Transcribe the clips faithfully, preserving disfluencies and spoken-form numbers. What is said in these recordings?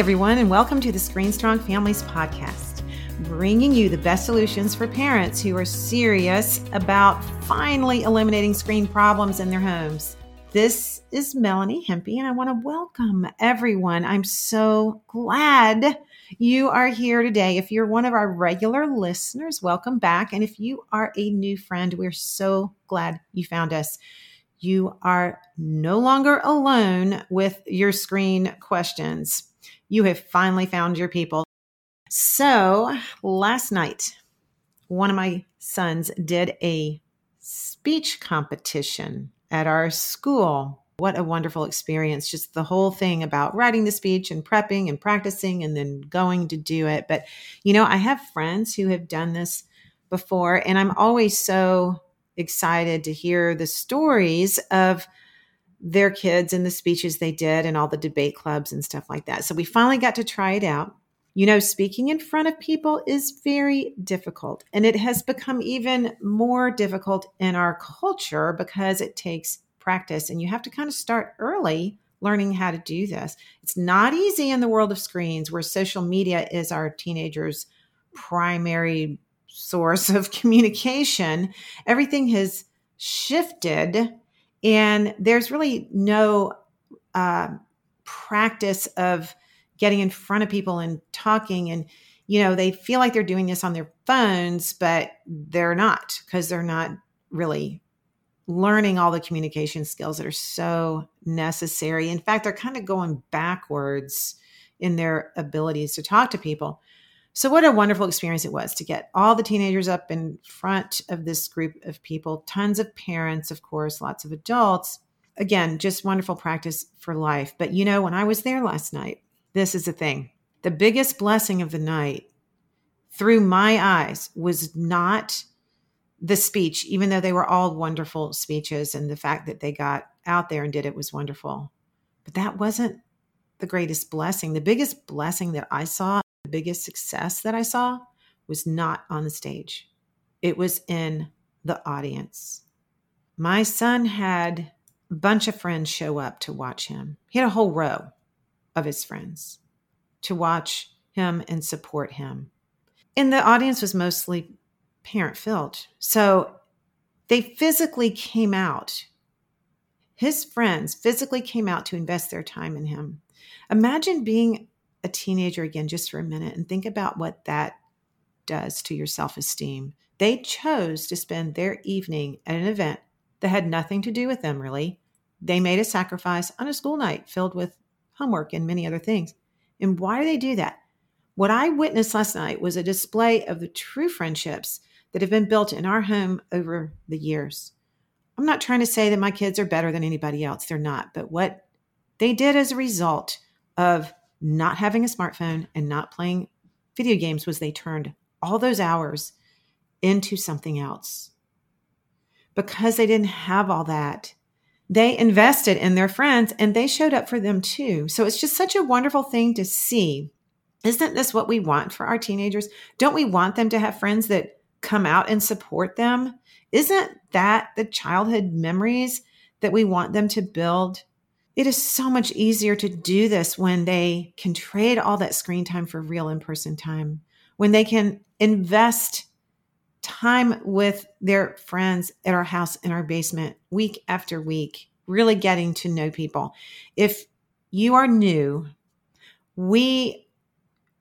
everyone, and welcome to the Screen Strong Families Podcast, bringing you the best solutions for parents who are serious about finally eliminating screen problems in their homes. This is Melanie Hempe, and I want to welcome everyone. I'm so glad you are here today. If you're one of our regular listeners, welcome back. And if you are a new friend, we're so glad you found us. You are no longer alone with your screen questions. You have finally found your people. So last night, one of my sons did a speech competition at our school. What a wonderful experience. Just the whole thing about writing the speech and prepping and practicing and then going to do it. But, you know, I have friends who have done this before, and I'm always so excited to hear the stories of their kids and the speeches they did and all the debate clubs and stuff like that. So we finally got to try it out. You know, speaking in front of people is very difficult, and it has become even more difficult in our culture because it takes practice and you have to kind of start early learning how to do this. It's not easy in the world of screens where social media is our teenagers' primary source of communication. Everything has shifted, and there's really no uh, practice of getting in front of people and talking. And, you know, they feel like they're doing this on their phones, but they're not, because they're not really learning all the communication skills that are so necessary. In fact, they're kind of going backwards in their abilities to talk to people. So what a wonderful experience it was to get all the teenagers up in front of this group of people, tons of parents, of course, lots of adults. Again, just wonderful practice for life. But you know, when I was there last night, this is the thing. The biggest blessing of the night through my eyes was not the speech, even though they were all wonderful speeches, and the fact that they got out there and did it was wonderful. But that wasn't the greatest blessing. The biggest blessing that I saw, the biggest success that I saw, was not on the stage. It was in the audience. My son had a bunch of friends show up to watch him. He had a whole row of his friends to watch him and support him. And the audience was mostly parent-filled. So they physically came out. His friends physically came out to invest their time in him. Imagine being a teenager again, just for a minute, and think about what that does to your self-esteem. They chose to spend their evening at an event that had nothing to do with them, really. They made a sacrifice on a school night filled with homework and many other things. And why do they do that? What I witnessed last night was a display of the true friendships that have been built in our home over the years. I'm not trying to say that my kids are better than anybody else. They're not. But what they did as a result of not having a smartphone and not playing video games was they turned all those hours into something else. Because they didn't have all that, they invested in their friends and they showed up for them too. So it's just such a wonderful thing to see. Isn't this what we want for our teenagers? Don't we want them to have friends that come out and support them? Isn't that the childhood memories that we want them to build? It is so much easier to do this when they can trade all that screen time for real in-person time, when they can invest time with their friends at our house in our basement week after week, really getting to know people. If you are new, we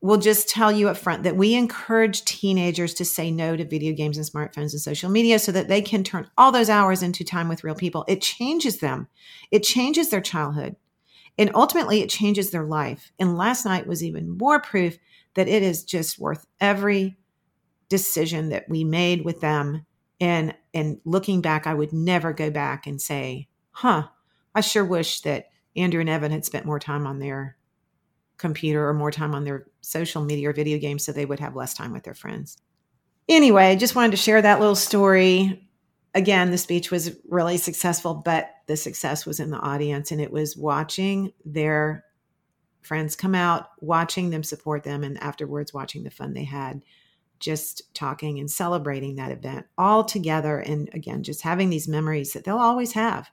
will just tell you up front that we encourage teenagers to say no to video games and smartphones and social media so that they can turn all those hours into time with real people. It changes them. It changes their childhood. And ultimately, it changes their life. And last night was even more proof that it is just worth every decision that we made with them. And, and looking back, I would never go back and say, huh, I sure wish that Andrew and Evan had spent more time on their computer or more time on their social media or video games so they would have less time with their friends. Anyway, just wanted to share that little story. Again, the speech was really successful, but the success was in the audience, and it was watching their friends come out, watching them support them, and afterwards watching the fun they had, just talking and celebrating that event all together. And again, just having these memories that they'll always have.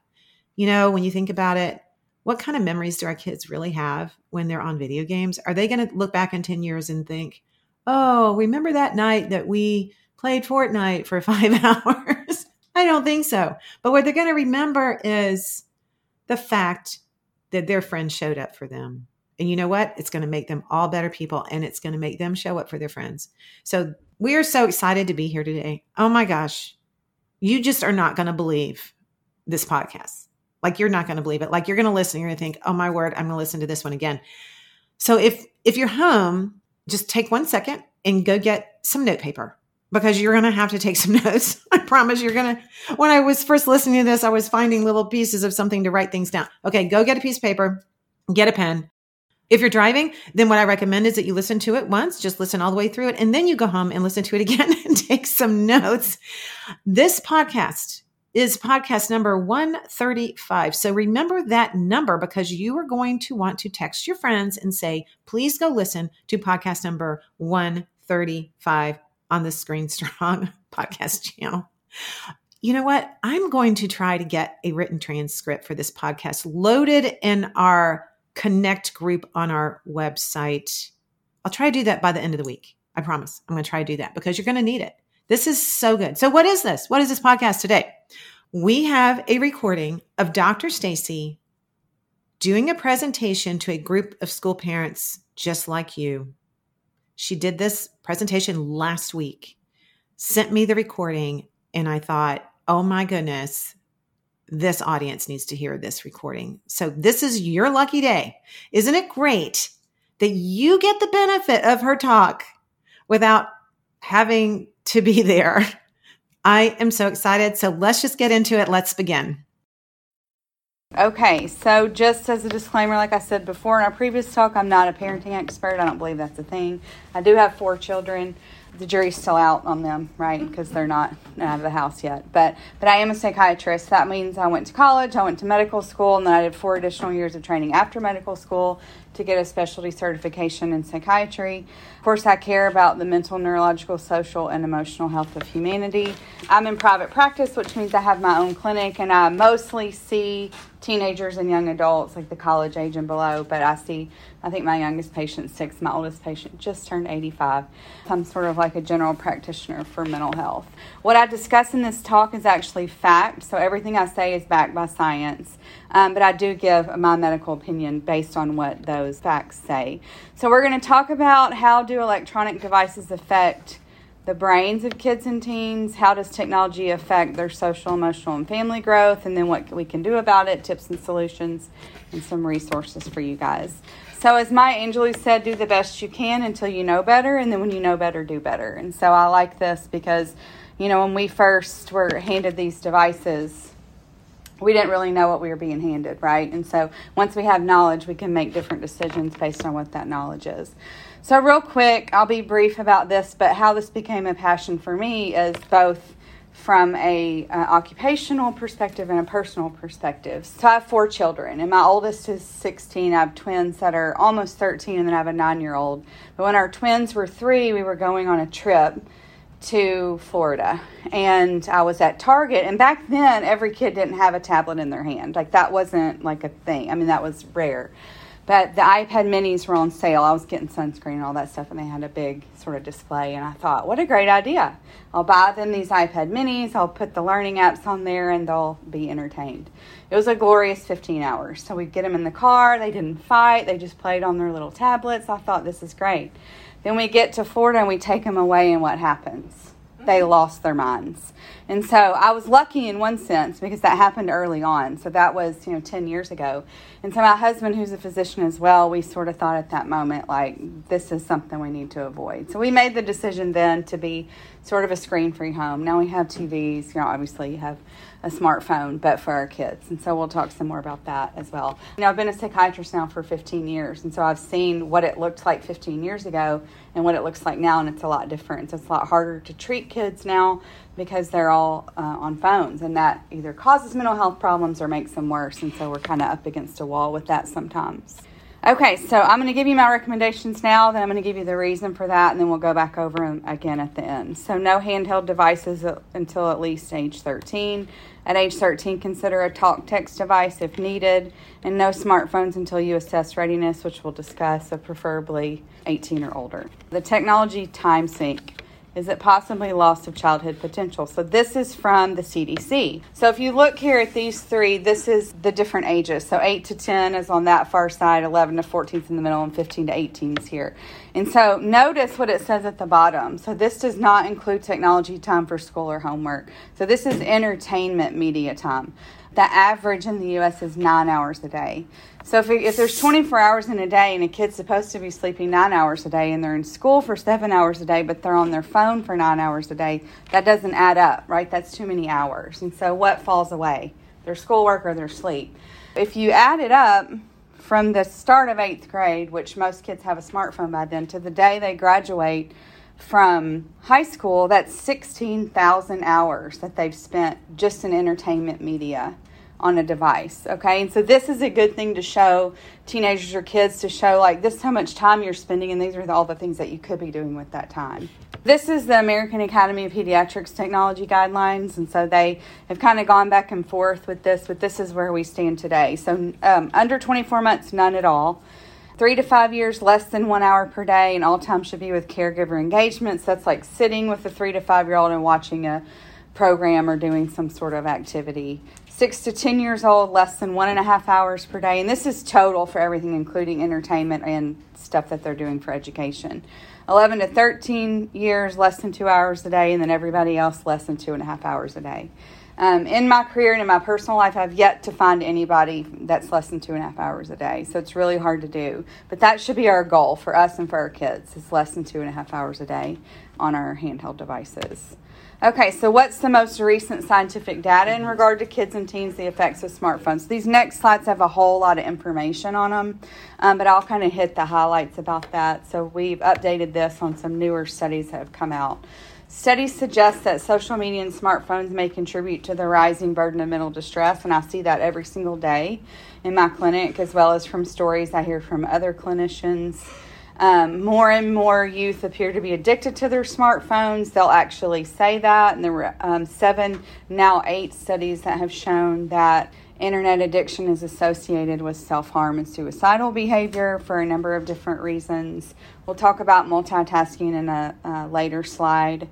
You know, when you think about it, what kind of memories do our kids really have when they're on video games? Are they going to look back in ten years and think, oh, remember that night that we played Fortnite for five hours? I don't think so. But what they're going to remember is the fact that their friend showed up for them. And you know what? It's going to make them all better people, and it's going to make them show up for their friends. So we are so excited to be here today. Oh my gosh. You just are not going to believe this podcast. Like, you're not going to believe it. Like, you're going to listen. You're going to think, oh my word, I'm going to listen to this one again. So if, if you're home, just take one second and go get some note paper, because you're going to have to take some notes. I promise you're going to. When I was first listening to this, I was finding little pieces of something to write things down. Okay, go get a piece of paper, get a pen. If you're driving, then what I recommend is that you listen to it once, just listen all the way through it, and then you go home and listen to it again and take some notes. This podcast is podcast number one thirty-five. So remember that number, because you are going to want to text your friends and say, please go listen to podcast number one thirty-five on the Screen Strong podcast channel. You know what? I'm going to try to get a written transcript for this podcast loaded in our Connect group on our website. I'll try to do that by the end of the week. I promise. I'm going to try to do that, because you're going to need it. This is so good. So what is this? What is this podcast today? We have a recording of Doctor Stacy doing a presentation to a group of school parents just like you. She did this presentation last week, sent me the recording, and I thought, oh my goodness, this audience needs to hear this recording. So this is your lucky day. Isn't it great that you get the benefit of her talk without having to be there? I am so excited. So let's just get into it. Let's begin. Okay, so just as a disclaimer, like I said before in our previous talk, I'm not a parenting expert. I don't believe that's a thing. I do have four children. The jury's still out on them, right? Because they're not out of the house yet. But but I am a psychiatrist. That means I went to college, I went to medical school, and then I did four additional years of training after medical school to get a specialty certification in psychiatry. Of course, I care about the mental, neurological, social, and emotional health of humanity. I'm in private practice, which means I have my own clinic, and I mostly see teenagers and young adults, like the college age and below. But I see, I think my youngest patient's six, my oldest patient just turned eighty-five. I'm sort of like a general practitioner for mental health. What I discuss in this talk is actually fact, so everything I say is backed by science. Um, but I do give my medical opinion based on what those facts say. So we're going to talk about how do electronic devices affect the brains of kids and teens, how does technology affect their social, emotional, and family growth, and then what we can do about it, tips and solutions, and some resources for you guys. So as Maya Angelou said, do the best you can until you know better, and then when you know better, do better. And so I like this because, you know, when we first were handed these devices, we didn't really know what we were being handed, right? And so once we have knowledge, we can make different decisions based on what that knowledge is. So real quick, I'll be brief about this, but how this became a passion for me is both from a uh, occupational perspective and a personal perspective. So I have four children, and my oldest is sixteen. I have twins that are almost thirteen, and then I have a nine-year-old. But when our twins were three, we were going on a trip to Florida, and I was at Target, and back then every kid didn't have a tablet in their hand. Like, that wasn't like a thing. I mean, that was rare, but the iPad minis were on sale. I was getting sunscreen and all that stuff, and they had a big sort of display, and I thought, what a great idea. I'll buy them these iPad minis, I'll put the learning apps on there, and they'll be entertained. It was a glorious fifteen hours. So we'd get them in the car, they didn't fight, they just played on their little tablets. I thought, this is great. Then we get to Florida and we take them away, and what happens? They lost their minds. And so I was lucky in one sense because that happened early on. So that was, you know, ten years ago. And so my husband, who's a physician as well, we sort of thought at that moment, like, this is something we need to avoid. So we made the decision then to be sort of a screen-free home. Now we have T Vs, you know, obviously you have a smartphone, but for our kids. And so we'll talk some more about that as well. You know, I've been a psychiatrist now for fifteen years. And so I've seen what it looked like fifteen years ago and what it looks like now. And it's a lot different. So it's a lot harder to treat kids now because they're all uh, on phones. And that either causes mental health problems or makes them worse. And so we're kind of up against a wall with that sometimes. Okay, so I'm going to give you my recommendations now, then I'm going to give you the reason for that, and then we'll go back over them again at the end. So no handheld devices until at least age thirteen. At age thirteen, consider a talk-text device if needed, and no smartphones until you assess readiness, which we'll discuss, so preferably eighteen or older. The technology time sink. Is it possibly loss of childhood potential? So this is from the C D C. So if you look here at these three, this is the different ages. So eight to ten is on that far side, eleven to fourteen is in the middle, and fifteen to eighteen is here. And so notice what it says at the bottom. So this does not include technology time for school or homework. So this is entertainment media time. The average in the U S is nine hours a day. So if, if there's twenty-four hours in a day and a kid's supposed to be sleeping nine hours a day and they're in school for seven hours a day, but they're on their phone for nine hours a day, that doesn't add up, right? That's too many hours. And so what falls away? Their schoolwork or their sleep. If you add it up from the start of eighth grade, which most kids have a smartphone by then, to the day they graduate from high school, that's sixteen thousand hours that they've spent just in entertainment media on a device, okay? And so this is a good thing to show teenagers or kids, to show like this is how much time you're spending and these are all the things that you could be doing with that time. This is the American Academy of Pediatrics technology guidelines, and so they have kind of gone back and forth with this, but this is where we stand today. So um, under twenty-four months, none at all. Three to five years, less than one hour per day, and all time should be with caregiver engagements. That's like sitting with a three to five-year-old and watching a program or doing some sort of activity. Six to ten years old, less than one and a half hours per day. And this is total for everything, including entertainment and stuff that they're doing for education. eleven to thirteen years, less than two hours a day, and then everybody else less than two and a half hours a day. Um, in my career and in my personal life, I've yet to find anybody that's less than two and a half hours a day. So it's really hard to do. But that should be our goal for us and for our kids, is less than two and a half hours a day on our handheld devices. Okay, so what's the most recent scientific data in regard to kids and teens, the effects of smartphones? These next slides have a whole lot of information on them, um, but I'll kind of hit the highlights about that. So we've updated this on some newer studies that have come out. Studies suggest that social media and smartphones may contribute to the rising burden of mental distress, and I see that every single day in my clinic, as well as from stories I hear from other clinicians. Um, more and more youth appear to be addicted to their smartphones. They'll actually say that, and there were um, seven, now eight studies that have shown that internet addiction is associated with self-harm and suicidal behavior for a number of different reasons. We'll talk about multitasking in a, a later slide.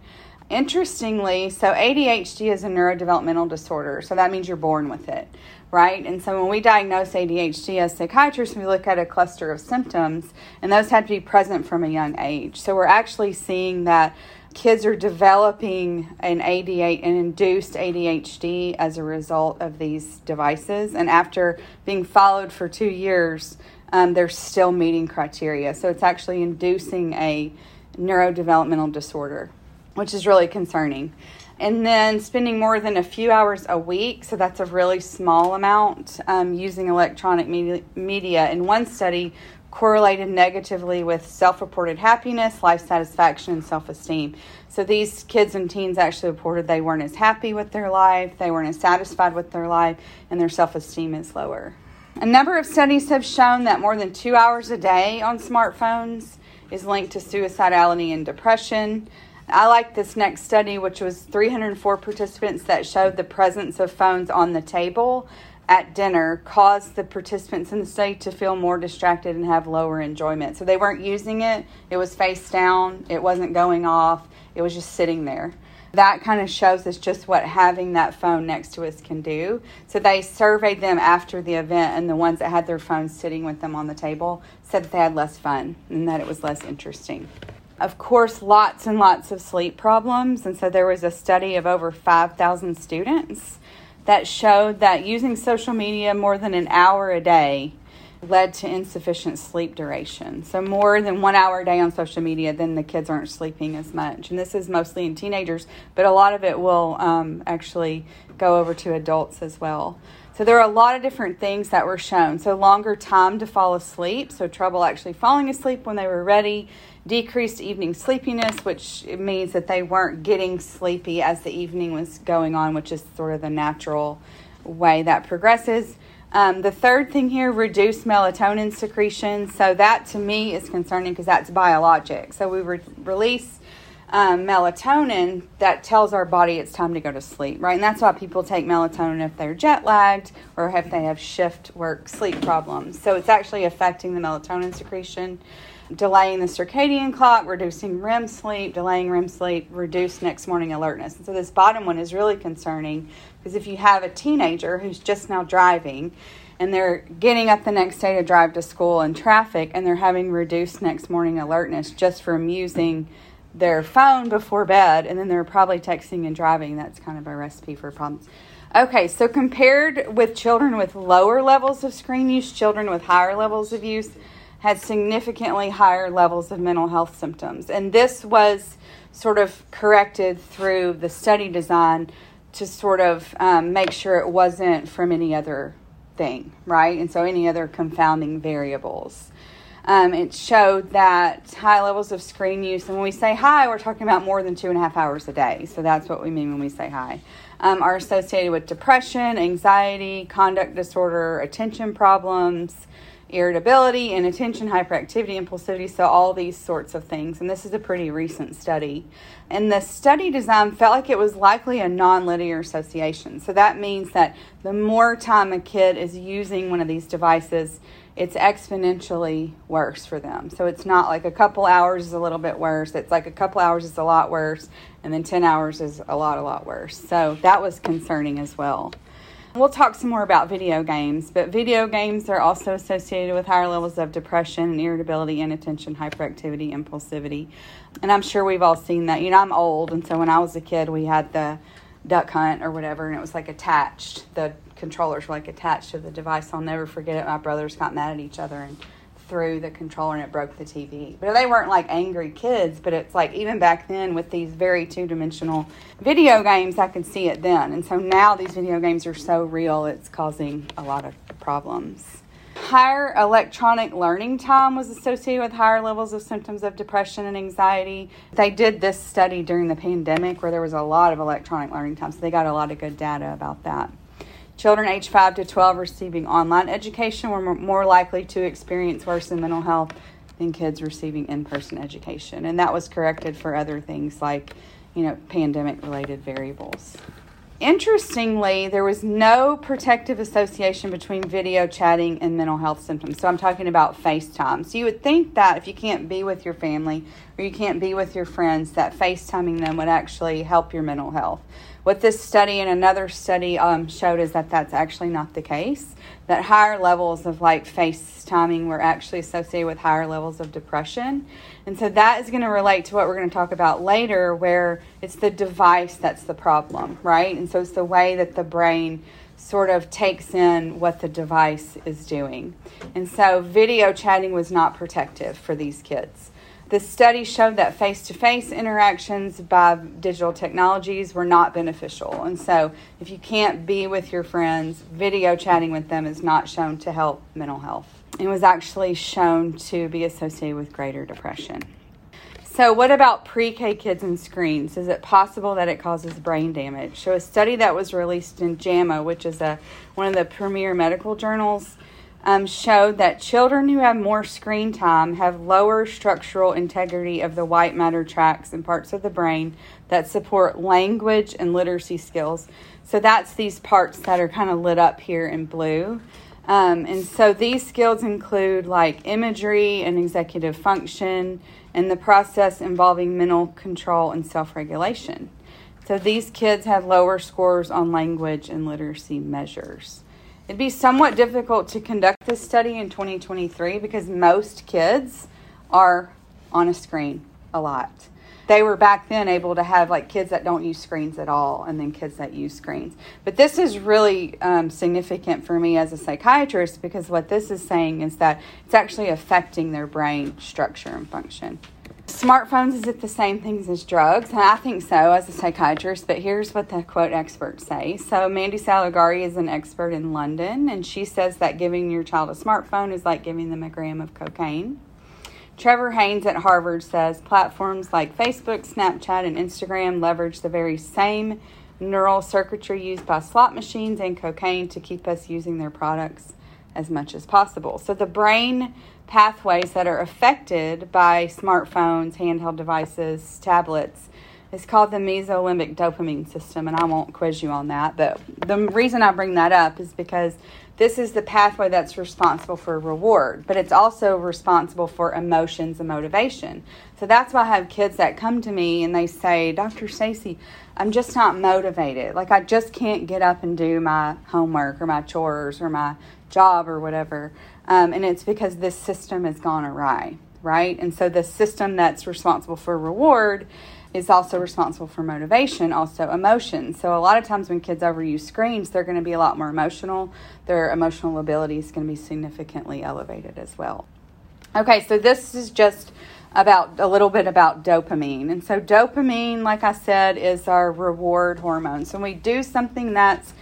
Interestingly, so A D H D is a neurodevelopmental disorder, so that means you're born with it, right? And so when we diagnose A D H D as psychiatrists, we look at a cluster of symptoms, and those have to be present from a young age. So we're actually seeing that kids are developing an A D H D, an induced A D H D as a result of these devices. And after being followed for two years, um, they're still meeting criteria. So it's actually inducing a neurodevelopmental disorder, which is really concerning. And then spending more than a few hours a week, so that's a really small amount, um, using electronic media, media. In one study, correlated negatively with self-reported happiness, life satisfaction, and self-esteem. So these kids and teens actually reported they weren't as happy with their life, they weren't as satisfied with their life, and their self-esteem is lower. A number of studies have shown that more than two hours a day on smartphones is linked to suicidality and depression. I like this next study, which was three hundred four participants that showed the presence of phones on the table at dinner caused the participants in the study to feel more distracted and have lower enjoyment. So they weren't using it. It was face down. It wasn't going off. It was just sitting there. That kind of shows us just what having that phone next to us can do. So they surveyed them after the event, and the ones that had their phones sitting with them on the table said that they had less fun and that it was less interesting. Of course, lots and lots of sleep problems. And so there was a study of over five thousand students that showed that using social media more than an hour a day led to insufficient sleep duration. So more than one hour a day on social media, then the kids aren't sleeping as much. And this is mostly in teenagers, but a lot of it will um, actually go over to adults as well. So there are a lot of different things that were shown. So longer time to fall asleep, so trouble actually falling asleep when they were ready, decreased evening sleepiness, which means that they weren't getting sleepy as the evening was going on, which is sort of the natural way that progresses. Um, the third thing here, reduce melatonin secretion. So that to me is concerning because that's biologic. So we re- release um, melatonin that tells our body it's time to go to sleep, right? And that's why people take melatonin if they're jet lagged or if they have shift work sleep problems. So it's actually affecting the melatonin secretion, delaying the circadian clock, reducing R E M sleep, delaying R E M sleep, reduce next morning alertness. And so this bottom one is really concerning because if you have a teenager who's just now driving and they're getting up the next day to drive to school in traffic and they're having reduced next morning alertness just from using their phone before bed, and then they're probably texting and driving, that's kind of a recipe for problems. Okay, so compared with children with lower levels of screen use, children with higher levels of use had significantly higher levels of mental health symptoms. And this was sort of corrected through the study design to sort of um, make sure it wasn't from any other thing, right? And so any other confounding variables. Um, it showed that high levels of screen use, and when we say high, we're talking about more than two and a half hours a day. So that's what we mean when we say high, um, are associated with depression, anxiety, conduct disorder, attention problems, irritability, inattention, hyperactivity, impulsivity, so all these sorts of things. And this is a pretty recent study. And the study design felt like it was likely a nonlinear association. So that means that the more time a kid is using one of these devices, it's exponentially worse for them. So it's not like a couple hours is a little bit worse. It's like a couple hours is a lot worse, and then ten hours is a lot, a lot worse. So that was concerning as well. We'll talk some more about video games, but video games are also associated with higher levels of depression and irritability, inattention, hyperactivity, impulsivity. And I'm sure we've all seen that. You know, I'm old, and so when I was a kid, we had the Duck Hunt or whatever, and it was like attached. The controllers were like attached to the device. I'll never forget it. My brothers got mad at each other and threw the controller, and it broke the T V. But they weren't like angry kids, but it's like even back then with these very two-dimensional video games, I could see it then. And so now these video games are so real, it's causing a lot of problems. Higher electronic learning time was associated with higher levels of symptoms of depression and anxiety. They did this study during the pandemic where there was a lot of electronic learning time, so they got a lot of good data about that. Children age five to twelve receiving online education were more likely to experience worse mental health than kids receiving in-person education. And that was corrected for other things like, you know, pandemic-related variables. Interestingly, there was no protective association between video chatting and mental health symptoms. So I'm talking about FaceTime. So you would think that if you can't be with your family or you can't be with your friends, that FaceTiming them would actually help your mental health. What this study and another study um, showed is that that's actually not the case, that higher levels of like FaceTiming were actually associated with higher levels of depression. And so that is going to relate to what we're going to talk about later, where it's the device that's the problem, right? And so it's the way that the brain sort of takes in what the device is doing. And so video chatting was not protective for these kids. The study showed that face-to-face interactions by digital technologies were not beneficial. And so if you can't be with your friends, video chatting with them is not shown to help mental health. It was actually shown to be associated with greater depression. So what about pre-K kids and screens? Is it possible that it causes brain damage? So a study that was released in JAMA, which is a one of the premier medical journals, Um, showed that children who have more screen time have lower structural integrity of the white matter tracts and parts of the brain that support language and literacy skills. So that's these parts that are kind of lit up here in blue. Um, and so these skills include like imagery and executive function and the process involving mental control and self-regulation. So these kids have lower scores on language and literacy measures. It'd be somewhat difficult to conduct this study in twenty twenty-three because most kids are on a screen a lot. They were back then able to have like kids that don't use screens at all and then kids that use screens. But this is really um, significant for me as a psychiatrist because what this is saying is that it's actually affecting their brain structure and function. Smartphones, is it the same things as drugs? And I think so as a psychiatrist, but here's what the quote experts say. So Mandy Saligari is an expert in London, and she says that giving your child a smartphone is like giving them a gram of cocaine. Trevor Haynes at Harvard says platforms like Facebook, Snapchat, and Instagram leverage the very same neural circuitry used by slot machines and cocaine to keep us using their products as much as possible. So the brain pathways that are affected by smartphones, handheld devices, tablets, is called the mesolimbic dopamine system, and I won't quiz you on that, but the reason I bring that up is because this is the pathway that's responsible for reward, but it's also responsible for emotions and motivation. So that's why I have kids that come to me and they say, Doctor Stacy, I'm just not motivated. Like, I just can't get up and do my homework or my chores or my job or whatever. Um, and it's because this system has gone awry, right? And so the system that's responsible for reward is also responsible for motivation, also emotion. So a lot of times when kids overuse screens, they're going to be a lot more emotional. Their emotional ability is going to be significantly elevated as well. Okay, so this is just about a little bit about dopamine. And so dopamine, like I said, is our reward hormone. So when we do something that's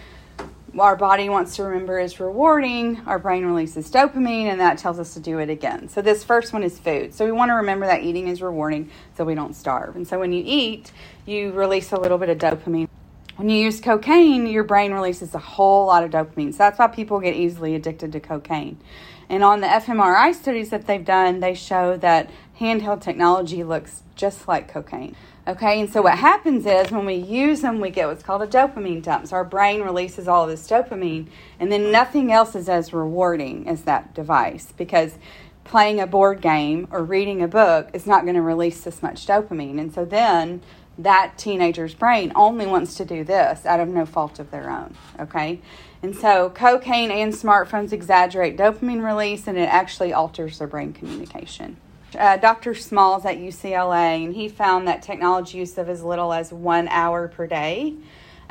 our body wants to remember is rewarding, our brain releases dopamine, and that tells us to do it again. So this first one is food. So we want to remember that eating is rewarding so we don't starve. And so when you eat, you release a little bit of dopamine. When you use cocaine, your brain releases a whole lot of dopamine. So that's why people get easily addicted to cocaine. And on the fMRI studies that they've done, they show that handheld technology looks just like cocaine. Okay, and so what happens is when we use them, we get what's called a dopamine dump. So our brain releases all this dopamine, and then nothing else is as rewarding as that device, because playing a board game or reading a book is not going to release this much dopamine. And so then that teenager's brain only wants to do this out of no fault of their own, okay? And so cocaine and smartphones exaggerate dopamine release, and it actually alters their brain communication. Uh, Doctor Small's at U C L A, and he found that technology use of as little as one hour per day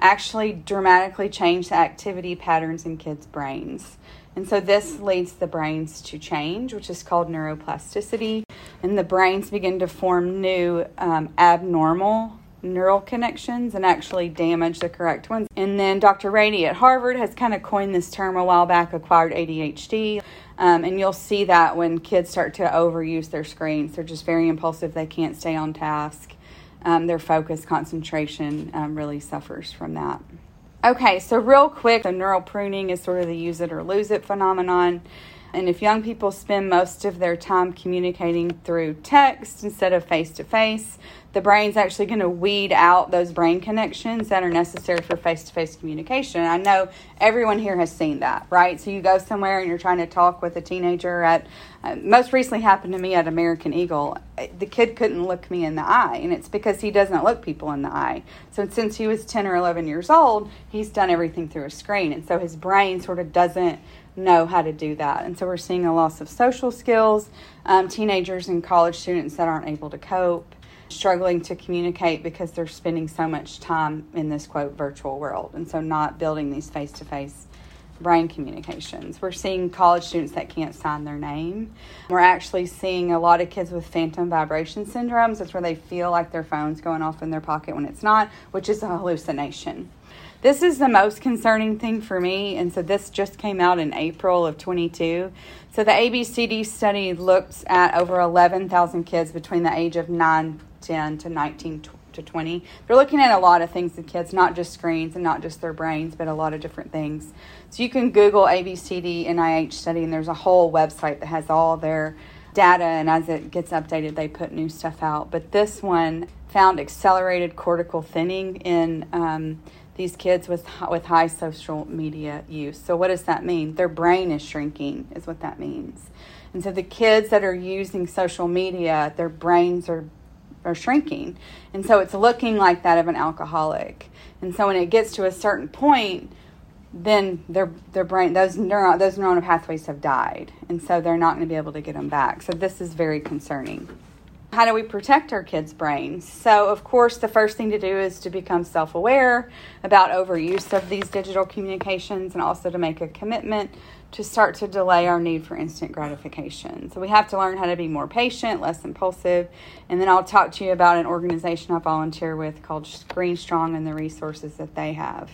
actually dramatically changed the activity patterns in kids' brains. And so this leads the brains to change, which is called neuroplasticity. And the brains begin to form new um, abnormal neural connections and actually damage the correct ones. And then Doctor Rady at Harvard has kind of coined this term a while back, acquired A D H D. Um, and you'll see that when kids start to overuse their screens, they're just very impulsive. They can't stay on task. Um, their focus, concentration um, really suffers from that. Okay, so real quick, the neural pruning is sort of the use it or lose it phenomenon. And if young people spend most of their time communicating through text instead of face-to-face, the brain's actually going to weed out those brain connections that are necessary for face-to-face communication. I know everyone here has seen that, right? So you go somewhere and you're trying to talk with a teenager at, uh, most recently happened to me at American Eagle. The kid couldn't look me in the eye, and it's because he doesn't look people in the eye. So since he was ten or eleven years old, he's done everything through a screen. And so his brain sort of doesn't know how to do that. And so we're seeing a loss of social skills, um, teenagers and college students that aren't able to cope, struggling to communicate because they're spending so much time in this, quote, virtual world. And so not building these face-to-face brain communications. We're seeing college students that can't sign their name. We're actually seeing a lot of kids with phantom vibration syndromes. That's where they feel like their phone's going off in their pocket when it's not, which is a hallucination. This is the most concerning thing for me, and so this just came out in April of twenty-two. So the A B C D study looks at over eleven thousand kids between the age of nine, ten to nineteen to twenty. They're looking at a lot of things with kids, not just screens and not just their brains, but a lot of different things. So you can Google A B C D N I H study, and there's a whole website that has all their data, and as it gets updated, they put new stuff out. But this one found accelerated cortical thinning in um, these kids with with high social media use. So what does that mean? Their brain is shrinking is what that means. And so the kids that are using social media, their brains are are shrinking. And so it's looking like that of an alcoholic. And so when it gets to a certain point, then their their brain, those neuron, those neuronal pathways have died. And so they're not going to be able to get them back. So this is very concerning. How do we protect our kids' brains? So, of course, the first thing to do is to become self-aware about overuse of these digital communications, and also to make a commitment to start to delay our need for instant gratification. So we have to learn how to be more patient, less impulsive. And then I'll talk to you about an organization I volunteer with called Screen Strong and the resources that they have.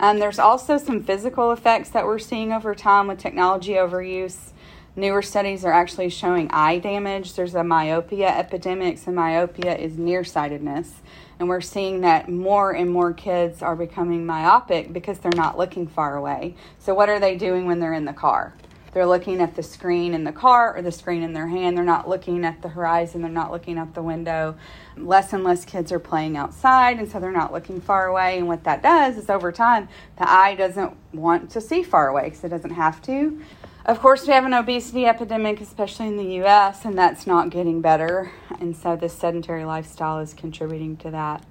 Um, there's also some physical effects that we're seeing over time with technology overuse. Newer studies are actually showing eye damage. There's a myopia epidemic, and myopia is nearsightedness. And we're seeing that more and more kids are becoming myopic because they're not looking far away. So what are they doing when they're in the car? They're looking at the screen in the car or the screen in their hand. They're not looking at the horizon. They're not looking out the window. Less and less kids are playing outside, and so they're not looking far away. And what that does is over time, the eye doesn't want to see far away because it doesn't have to. Of course, we have an obesity epidemic, especially in the U S, and that's not getting better. And so this sedentary lifestyle is contributing to that.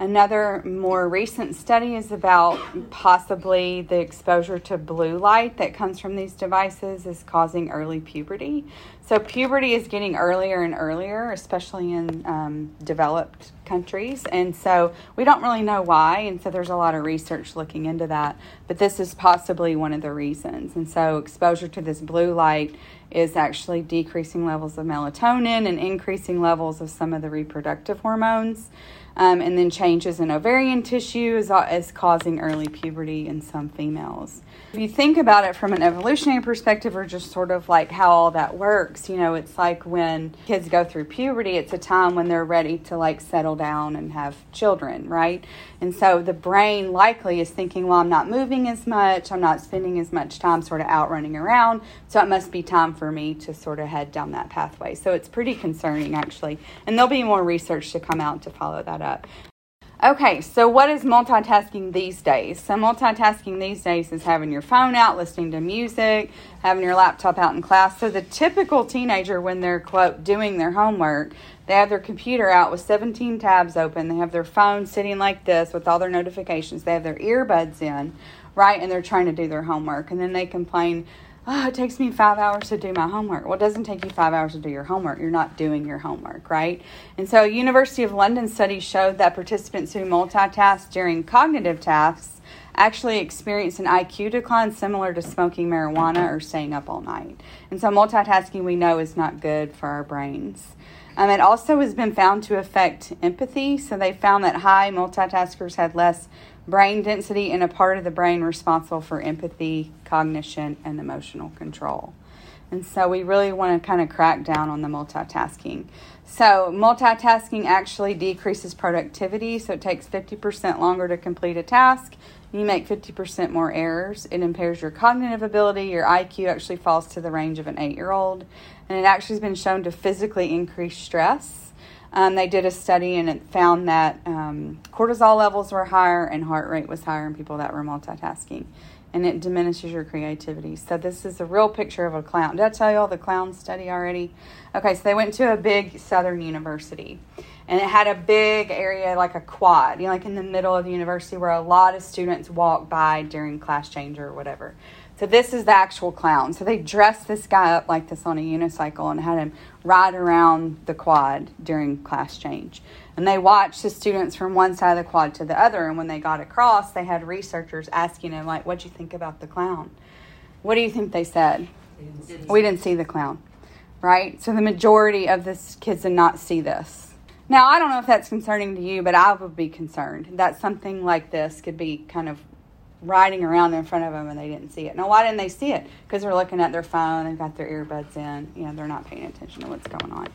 Another more recent study is about possibly the exposure to blue light that comes from these devices is causing early puberty. So puberty is getting earlier and earlier, especially in um, developed countries. And so we don't really know why. And so there's a lot of research looking into that. But this is possibly one of the reasons. And so exposure to this blue light is actually decreasing levels of melatonin and increasing levels of some of the reproductive hormones. Um, and then changes in ovarian tissue is, is causing early puberty in some females. If you think about it from an evolutionary perspective, or just sort of like how all that works, you know, it's like when kids go through puberty, it's a time when they're ready to like settle down and have children, right? And so the brain likely is thinking, well, I'm not moving as much, I'm not spending as much time sort of out running around, so it must be time for me to sort of head down that pathway. So it's pretty concerning, actually. And there'll be more research to come out to follow that up. Okay, so what is multitasking these days? So multitasking these days is having your phone out, listening to music, having your laptop out in class. So the typical teenager, when they're, quote, doing their homework, they have their computer out with seventeen tabs open. They have their phone sitting like this with all their notifications. They have their earbuds in, right? And they're trying to do their homework. And then they complain, oh, it takes me five hours to do my homework. Well, it doesn't take you five hours to do your homework. You're not doing your homework, right? And so a University of London study showed that participants who multitask during cognitive tasks actually experience an I Q decline similar to smoking marijuana or staying up all night. And so multitasking, we know, is not good for our brains. Um, it also has been found to affect empathy. So they found that high multitaskers had less brain density in a part of the brain responsible for empathy, cognition, and emotional control. And so we really want to kind of crack down on the multitasking. So multitasking actually decreases productivity. So it takes fifty percent longer to complete a task. You make fifty percent more errors. It impairs your cognitive ability. Your I Q actually falls to the range of an eight-year-old. And it actually has been shown to physically increase stress. Um, they did a study and it found that um, cortisol levels were higher and heart rate was higher in people that were multitasking. And it diminishes your creativity. So this is a real picture of a clown. Did I tell you all the clown study already? Okay, so they went to a big southern university. And it had a big area, like a quad, you know, like in the middle of the university where a lot of students walk by during class change or whatever. So this is the actual clown. So they dressed this guy up like this on a unicycle and had him ride around the quad during class change. And they watched the students from one side of the quad to the other. And when they got across, they had researchers asking him, like, what'd you think about the clown? What do you think they said? Didn't see. We didn't see the clown, right? So the majority of the kids did not see this. Now, I don't know if that's concerning to you, but I would be concerned that something like this could be kind of riding around in front of them and they didn't see it. Now, why didn't they see it? Because they're looking at their phone, they've got their earbuds in, you know, they're not paying attention to what's going on.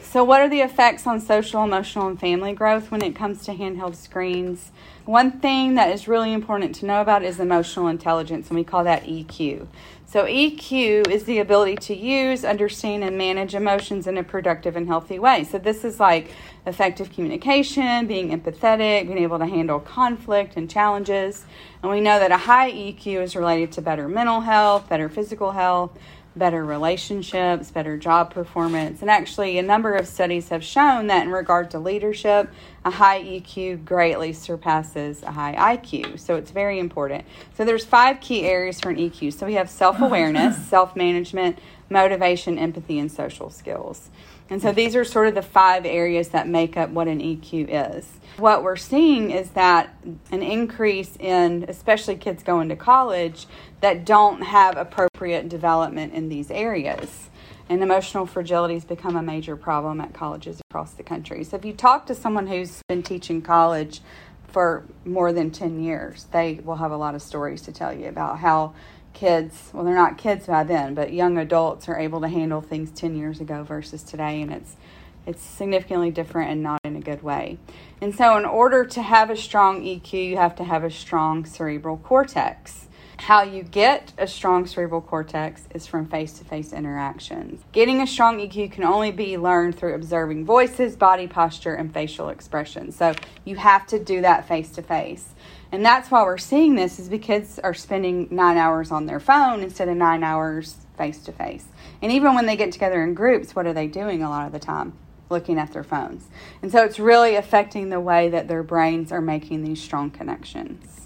So what are the effects on social, emotional, and family growth when it comes to handheld screens? One thing that is really important to know about is emotional intelligence, and we call that E Q. So E Q is the ability to use, understand, and manage emotions in a productive and healthy way. So this is like effective communication, being empathetic, being able to handle conflict and challenges. And we know that a high E Q is related to better mental health, better physical health, better relationships, better job performance. And actually, a number of studies have shown that in regard to leadership, a high E Q greatly surpasses a high I Q. So it's very important. So there's five key areas for an E Q. So we have self-awareness, self-management, motivation, empathy, and social skills. And so these are sort of the five areas that make up what an E Q is. What we're seeing is that an increase in, especially kids going to college, that don't have appropriate development in these areas. And emotional fragility has become a major problem at colleges across the country. So if you talk to someone who's been teaching college for more than ten years, they will have a lot of stories to tell you about how kids, well, they're not kids by then, but young adults are able to handle things ten years ago versus today, and it's it's significantly different and not in a good way. And so in order to have a strong E Q, you have to have a strong cerebral cortex. How you get a strong cerebral cortex is from face-to-face interactions. Getting a strong E Q can only be learned through observing voices, body posture, and facial expression. So you have to do that face-to-face. And that's why we're seeing this, is because kids are spending nine hours on their phone instead of nine hours face-to-face. And even when they get together in groups, what are they doing a lot of the time? Looking at their phones. And so it's really affecting the way that their brains are making these strong connections.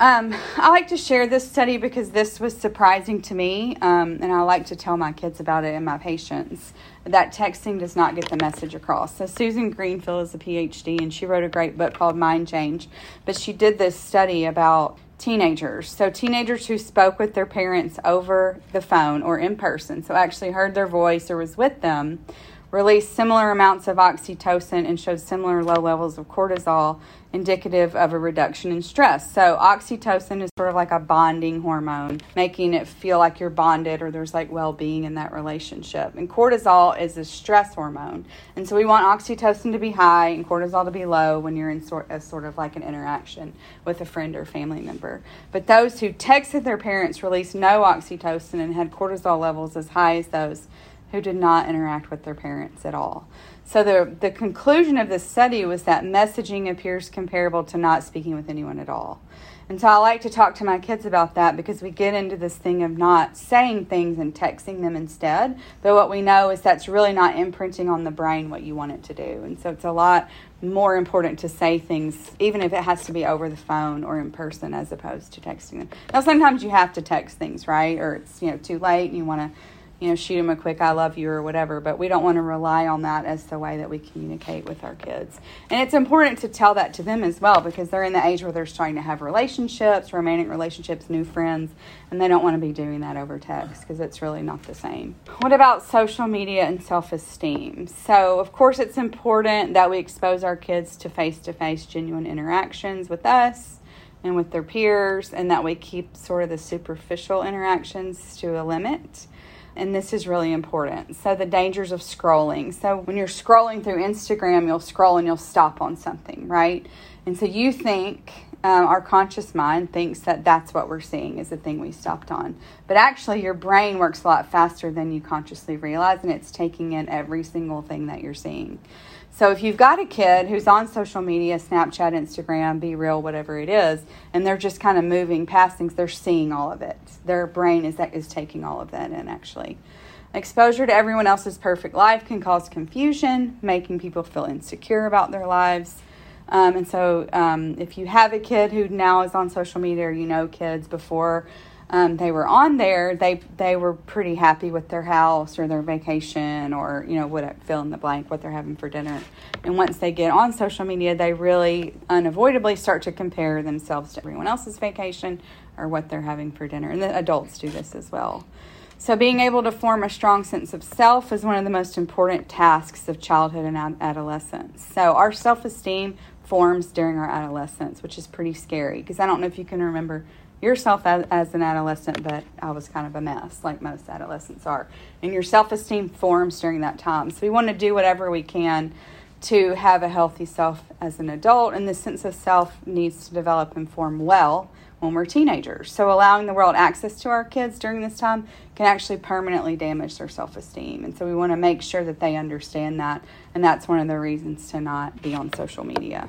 Um, I like to share this study because this was surprising to me, um, and I like to tell my kids about it and my patients, that texting does not get the message across. So Susan Greenfield is a P H D, and she wrote a great book called Mind Change, but she did this study about teenagers. So teenagers who spoke with their parents over the phone or in person, so actually heard their voice or was with them, released similar amounts of oxytocin and showed similar low levels of cortisol, indicative of a reduction in stress. So oxytocin is sort of like a bonding hormone, making it feel like you're bonded or there's like well-being in that relationship. And cortisol is a stress hormone. And so we want oxytocin to be high and cortisol to be low when you're in sort of, sort of like an interaction with a friend or family member. But those who texted their parents released no oxytocin and had cortisol levels as high as those who did not interact with their parents at all. So the the conclusion of this study was that messaging appears comparable to not speaking with anyone at all. And so I like to talk to my kids about that, because we get into this thing of not saying things and texting them instead. But what we know is that's really not imprinting on the brain what you want it to do. And so it's a lot more important to say things, even if it has to be over the phone or in person, as opposed to texting them. Now, sometimes you have to text things, right? Or it's, you know, too late and you want to, you know, shoot them a quick I love you or whatever, but we don't want to rely on that as the way that we communicate with our kids. And it's important to tell that to them as well, because they're in the age where they're starting to have relationships, romantic relationships, new friends, and they don't want to be doing that over text because it's really not the same. What about social media and self-esteem? So, of course, it's important that we expose our kids to face-to-face genuine interactions with us and with their peers, and that we keep sort of the superficial interactions to a limit. And this is really important. So the dangers of scrolling. So when you're scrolling through Instagram, you'll scroll and you'll stop on something, right? And so you think, um, our conscious mind thinks that that's what we're seeing is the thing we stopped on. But actually your brain works a lot faster than you consciously realize, and it's taking in every single thing that you're seeing. So if you've got a kid who's on social media, Snapchat, Instagram, Be Real, whatever it is, and they're just kind of moving past things, they're seeing all of it. Their brain is is taking all of that in, actually. Exposure to everyone else's perfect life can cause confusion, making people feel insecure about their lives. Um, and so um, if you have a kid who now is on social media, or you know kids before Um, they were on there, they they were pretty happy with their house or their vacation, or, you know, what, fill in the blank, what they're having for dinner. And once they get on social media, they really unavoidably start to compare themselves to everyone else's vacation or what they're having for dinner. And the adults do this as well. So being able to form a strong sense of self is one of the most important tasks of childhood and ad- adolescence. So our self-esteem forms during our adolescence, which is pretty scary, because I don't know if you can remember yourself as, as an adolescent, but I was kind of a mess, like most adolescents are. And your self-esteem forms during that time. So we want to do whatever we can to have a healthy self as an adult, and this sense of self needs to develop and form well when we're teenagers. So allowing the world access to our kids during this time can actually permanently damage their self-esteem. And so we want to make sure that they understand that, and that's one of the reasons to not be on social media.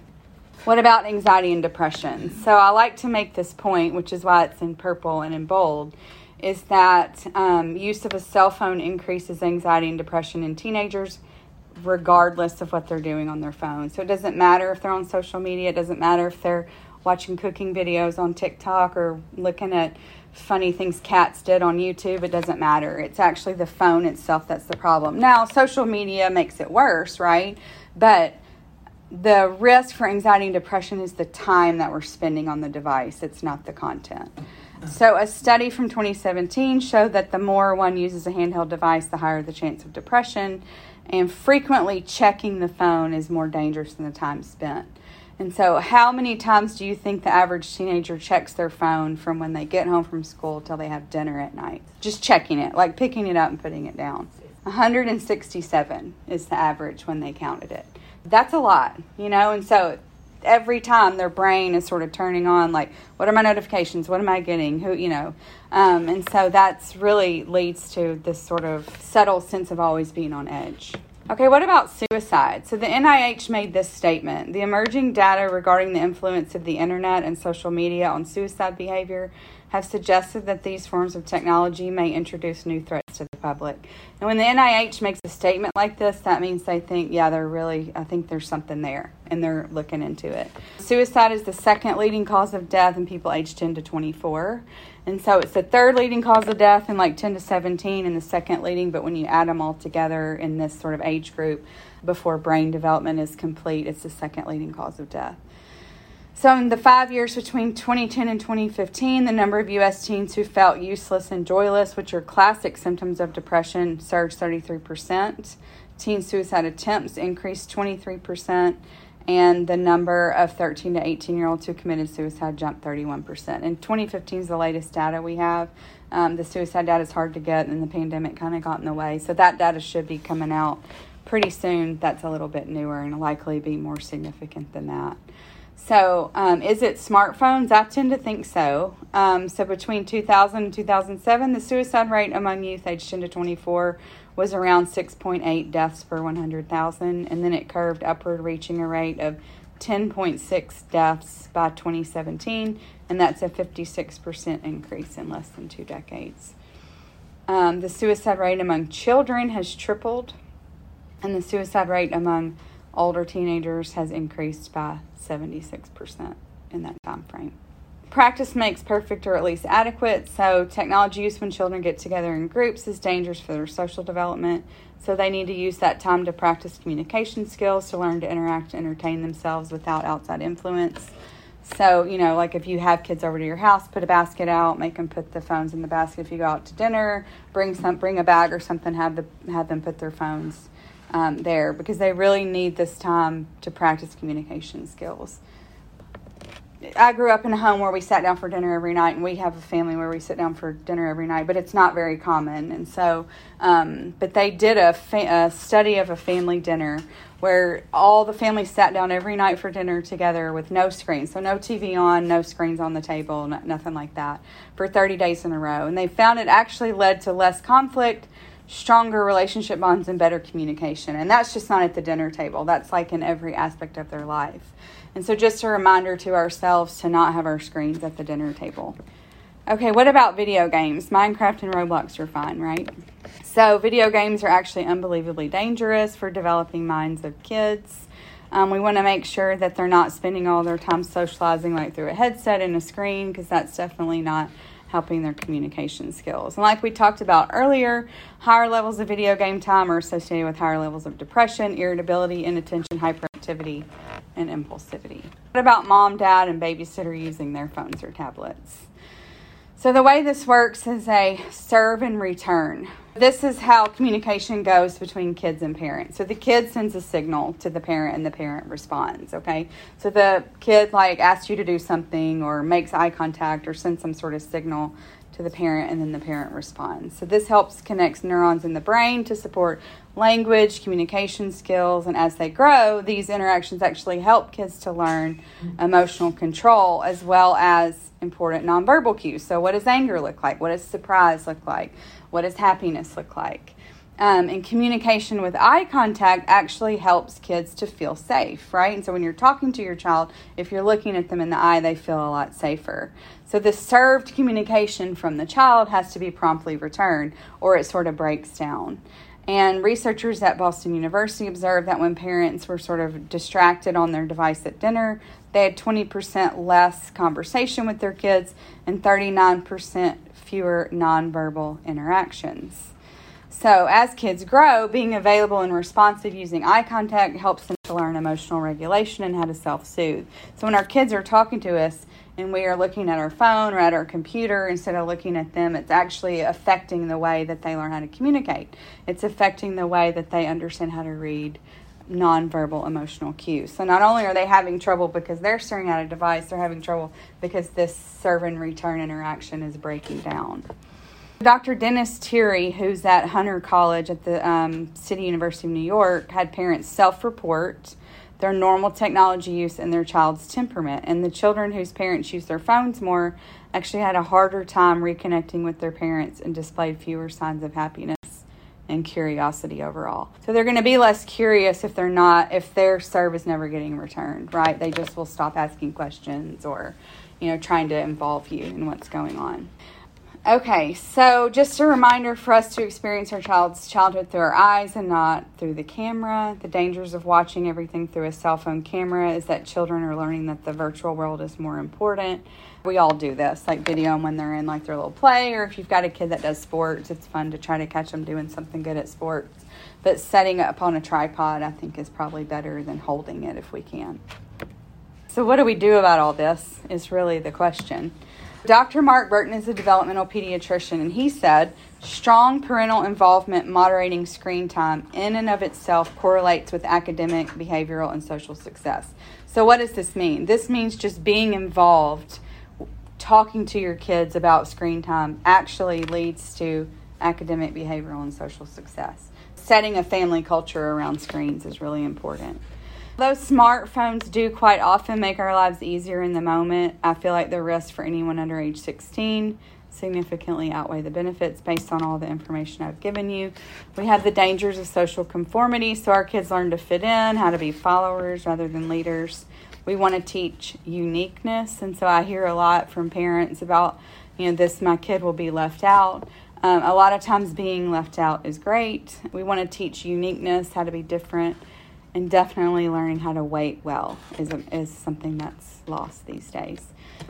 What about anxiety and depression? So I like to make this point, which is why it's in purple and in bold, is that um, use of a cell phone increases anxiety and depression in teenagers regardless of what they're doing on their phone. So it doesn't matter if they're on social media. It doesn't matter if they're watching cooking videos on TikTok or looking at funny things cats did on YouTube. It doesn't matter. It's actually the phone itself that's the problem. Now, social media makes it worse, right? But the risk for anxiety and depression is the time that we're spending on the device. It's not the content. So a study from twenty seventeen showed that the more one uses a handheld device, the higher the chance of depression. And frequently checking the phone is more dangerous than the time spent. And so how many times do you think the average teenager checks their phone from when they get home from school till they have dinner at night? Just checking it, like picking it up and putting it down. one hundred sixty-seven is the average when they counted it. That's a lot, you know? And so every time their brain is sort of turning on, like, what are my notifications? What am I getting? Who, you know? Um, and so that's really leads to this sort of subtle sense of always being on edge. Okay, what about suicide? So the N I H made this statement. The emerging data regarding the influence of the internet and social media on suicide behavior have suggested that these forms of technology may introduce new threats to the public. And when the N I H makes a statement like this, that means they think, yeah, they're really, I think there's something there, and they're looking into it. Suicide is the second leading cause of death in people aged ten to twenty-four. And so it's the third leading cause of death in like ten to seventeen and the second leading, but when you add them all together in this sort of age group before brain development is complete, it's the second leading cause of death. So in the five years between twenty ten and twenty fifteen, the number of U S teens who felt useless and joyless, which are classic symptoms of depression, surged thirty-three percent. Teen suicide attempts increased twenty-three percent. And the number of thirteen to eighteen-year-olds who committed suicide jumped thirty-one percent. And twenty fifteen is the latest data we have. Um, the suicide data is hard to get, and the pandemic kind of got in the way. So that data should be coming out pretty soon. That's a little bit newer and likely be more significant than that. So um, is it smartphones? I tend to think so. Um, so between two thousand and two thousand seven, the suicide rate among youth aged ten to twenty-four was around six point eight deaths per one hundred thousand, and then it curved upward, reaching a rate of ten point six deaths by twenty seventeen, and that's a fifty-six percent increase in less than two decades. Um, the suicide rate among children has tripled, and the suicide rate among older teenagers has increased by seventy-six percent in that time frame. Practice makes perfect, or at least adequate. So technology use when children get together in groups is dangerous for their social development. So they need to use that time to practice communication skills, to learn to interact, entertain themselves without outside influence. So, you know, like if you have kids over to your house, put a basket out, make them put the phones in the basket. If you go out to dinner, bring some, bring a bag or something, have the, have them put their phones um, there, because they really need this time to practice communication skills. I grew up in a home where we sat down for dinner every night, and we have a family where we sit down for dinner every night, but it's not very common. And so, um, but they did a, fa- a study of a family dinner where all the family sat down every night for dinner together with no screens. So no T V on, no screens on the table, no, nothing like that, for thirty days in a row. And they found it actually led to less conflict, stronger relationship bonds, and better communication. And that's just not at the dinner table. That's like in every aspect of their life. And so just a reminder to ourselves to not have our screens at the dinner table. Okay, what about video games? Minecraft and Roblox are fine, right? So video games are actually unbelievably dangerous for developing minds of kids. Um, we want to make sure that they're not spending all their time socializing like through a headset and a screen, because that's definitely not helping their communication skills. And like we talked about earlier, higher levels of video game time are associated with higher levels of depression, irritability, inattention, hyperactivity, and impulsivity. What about mom, dad, and babysitter using their phones or tablets? So the way this works is a serve and return. This is how communication goes between kids and parents. So the kid sends a signal to the parent, and the parent responds, okay? So the kid, like, asks you to do something or makes eye contact or sends some sort of signal to the parent, and then the parent responds. So this helps connect neurons in the brain to support language, communication skills, and as they grow, these interactions actually help kids to learn emotional control as well as important nonverbal cues. So what does anger look like? What does surprise look like? What does happiness look like? Um, and communication with eye contact actually helps kids to feel safe, right? And so when you're talking to your child, if you're looking at them in the eye, they feel a lot safer. So the served communication from the child has to be promptly returned, or it sort of breaks down. And researchers at Boston University observed that when parents were sort of distracted on their device at dinner, they had twenty percent less conversation with their kids and thirty-nine percent fewer nonverbal interactions. So as kids grow, being available and responsive using eye contact helps them to learn emotional regulation and how to self-soothe. So when our kids are talking to us and we are looking at our phone or at our computer instead of looking at them, it's actually affecting the way that they learn how to communicate. It's affecting the way that they understand how to read nonverbal emotional cues. So not only are they having trouble because they're staring at a device, they're having trouble because this serve and return interaction is breaking down. Doctor Dennis Teary, who's at Hunter College at the um, City University of New York, had parents self-report their normal technology use and their child's temperament. And the children whose parents use their phones more actually had a harder time reconnecting with their parents and displayed fewer signs of happiness and curiosity overall. So they're going to be less curious if they're not, if their serve is never getting returned, right? They just will stop asking questions or, you know, trying to involve you in what's going on. Okay, so just a reminder for us to experience our child's childhood through our eyes and not through the camera. The dangers of watching everything through a cell phone camera is that children are learning that the virtual world is more important. We all do this, like video when they're in like their little play, or if you've got a kid that does sports, it's fun to try to catch them doing something good at sports. But setting it up on a tripod, I think, is probably better than holding it if we can. So what do we do about all this is really the question. Doctor Mark Burton is a developmental pediatrician, and he said, strong parental involvement moderating screen time in and of itself correlates with academic, behavioral, and social success. So what does this mean? This means just being involved, talking to your kids about screen time actually leads to academic, behavioral, and social success. Setting a family culture around screens is really important. Though smartphones do quite often make our lives easier in the moment, I feel like the risks for anyone under age sixteen significantly outweigh the benefits based on all the information I've given you. We have the dangers of social conformity, so our kids learn to fit in, how to be followers rather than leaders. We want to teach uniqueness, and so I hear a lot from parents about, you know, this, my kid will be left out. Um, a lot of times being left out is great. We want to teach uniqueness, how to be different. And definitely learning how to wait well is is something that's lost these days.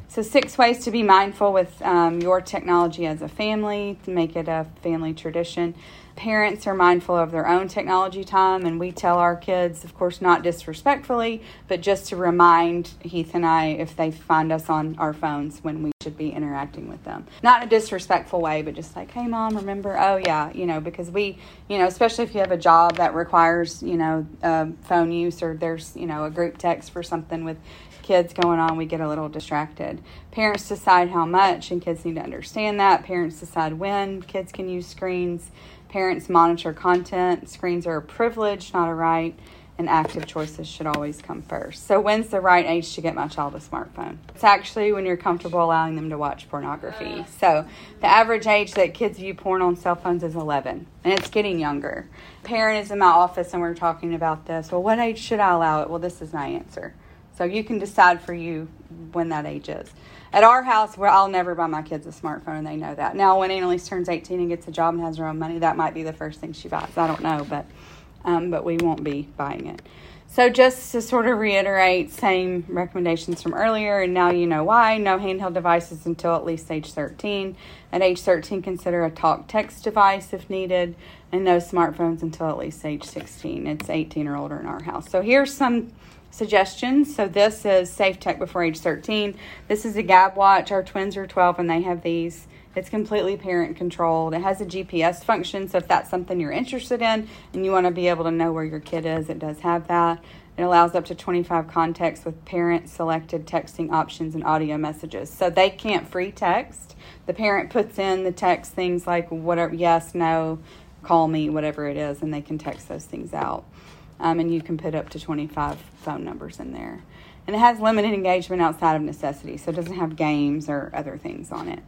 So six ways to be mindful with um, your technology as a family, to make it a family tradition. Parents are mindful of their own technology time, and we tell our kids, of course, not disrespectfully, but just to remind Heath and I if they find us on our phones when we should be interacting with them. Not in a disrespectful way, but just like, hey, Mom, remember? Oh, yeah, you know, because we, you know, especially if you have a job that requires, you know, uh, phone use, or there's, you know, a group text for something with kids going on, we get a little distracted. Parents decide how much, and kids need to understand that. Parents decide when kids can use screens. Parents monitor content. Screens are a privilege, not a right, and active choices should always come first. So when's the right age to get my child a smartphone? It's actually when you're comfortable allowing them to watch pornography. So the average age that kids view porn on cell phones is eleven, and it's getting younger. Parent is in my office, and we're talking about this. Well, what age should I allow it? Well, this is my answer. So you can decide for you when that age is. At our house, where I'll never buy my kids a smartphone, and they know that. Now, when Annalise turns eighteen and gets a job and has her own money, that might be the first thing she buys. I don't know, but um, but we won't be buying it. So just to sort of reiterate, same recommendations from earlier, and now you know why. No handheld devices until at least age thirteen. At age thirteen, consider a talk-text device if needed, and no smartphones until at least age sixteen. It's eighteen or older in our house. So here's some suggestions. So this is Safe Tech Before Age thirteen. This is a Gab Watch. Our twins are twelve and they have these. It's completely parent controlled. It has a G P S function, so if that's something you're interested in and you want to be able to know where your kid is, it does have that. It allows up to twenty-five contacts with parent selected texting options and audio messages. So they can't free text. The parent puts in the text things like whatever, yes, no, call me, whatever it is, and they can text those things out. Um, and you can put up to twenty-five phone numbers in there. And it has limited engagement outside of necessity, so it doesn't have games or other things on it.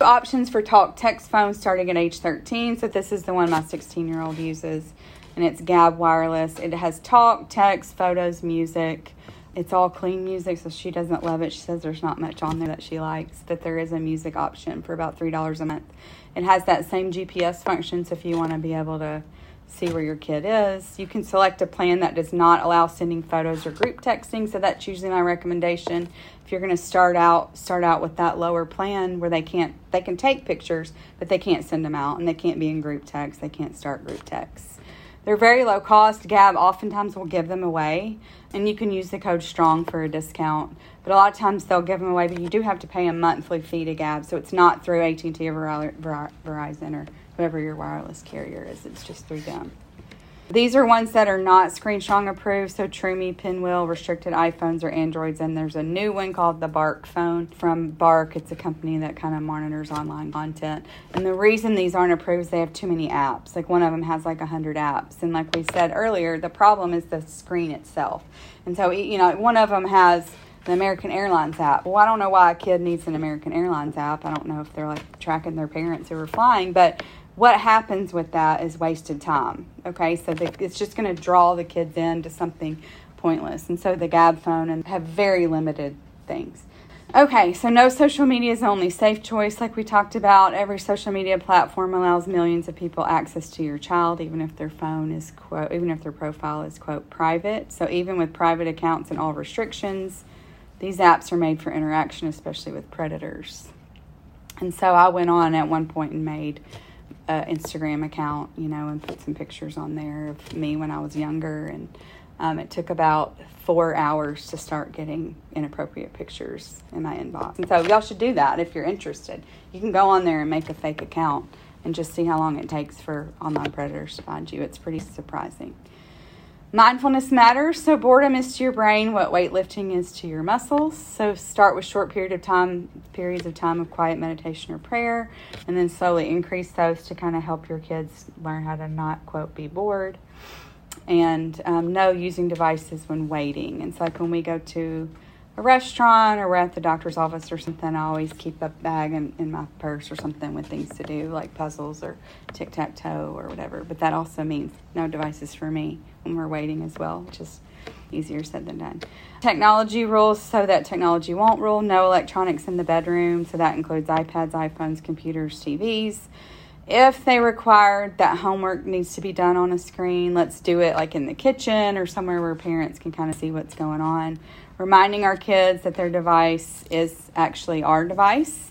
Options for talk text phones starting at age thirteen. So this is the one my sixteen-year-old uses, and it's Gab Wireless. It has talk, text, photos, music. It's all clean music, so she doesn't love it. She says there's not much on there that she likes, but there is a music option for about three dollars a month. It has that same G P S function, so if you want to be able to see where your kid is. You can select a plan that does not allow sending photos or group texting, so that's usually my recommendation. If you're going to start out, start out with that lower plan where they can't, they can take pictures, but they can't send them out, and they can't be in group texts. They can't start group texts. They're very low cost. Gab oftentimes will give them away, and you can use the code STRONG for a discount. But a lot of times they'll give them away, but you do have to pay a monthly fee to Gab, so it's not through A T and T or Verizon or whoever your wireless carrier is. It's just through them. These are ones that are not Screen Strong approved, so TrueMe, Pinwheel, restricted iPhones or Androids, and there's a new one called the Bark phone from Bark. It's a company that kind of monitors online content. And the reason these aren't approved is they have too many apps. Like one of them has like one hundred apps. And like we said earlier, the problem is the screen itself. And so, you know, one of them has the American Airlines app. Well, I don't know why a kid needs an American Airlines app. I don't know if they're like tracking their parents who are flying, but what happens with that is wasted time, okay? So the, it's just going to draw the kids in to something pointless. And so the Gab phone and have very limited things. Okay, so no social media is the only safe choice. Like we talked about, every social media platform allows millions of people access to your child, even if their phone is, quote, even if their profile is, quote, private. So even with private accounts and all restrictions, these apps are made for interaction, especially with predators. And so I went on at one point and made an Instagram account, you know, and put some pictures on there of me when I was younger. And um, it took about four hours to start getting inappropriate pictures in my inbox. And so y'all should do that if you're interested. You can go on there and make a fake account and just see how long it takes for online predators to find you. It's pretty surprising. Mindfulness matters. So boredom is to your brain what weightlifting is to your muscles. So start with short period of time, periods of time of quiet meditation or prayer, and then slowly increase those to kind of help your kids learn how to not, quote, be bored. And um, no using devices when waiting. It's like when we go to a restaurant or we're at the doctor's office or something, I always keep a bag in, in my purse or something with things to do like puzzles or tic-tac-toe or whatever. But that also means no devices for me when we're waiting as well, which is easier said than done. Technology rules, so that technology won't rule. No electronics in the bedroom, so that includes iPads, iPhones, computers, T Vs. If they require that homework needs to be done on a screen, let's do it like in the kitchen or somewhere where parents can kind of see what's going on. Reminding our kids that their device is actually our device.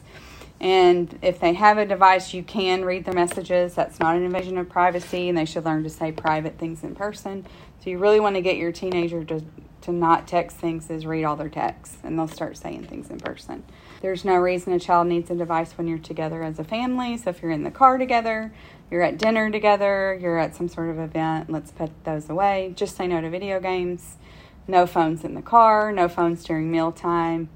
And if they have a device, you can read their messages. That's not an invasion of privacy, and they should learn to say private things in person. So you really want to get your teenager to, to not text things is read all their texts, and they'll start saying things in person. There's no reason a child needs a device when you're together as a family. So if you're in the car together, you're at dinner together, you're at some sort of event, let's put those away. Just say no to video games. No phones in the car, no phones during mealtime.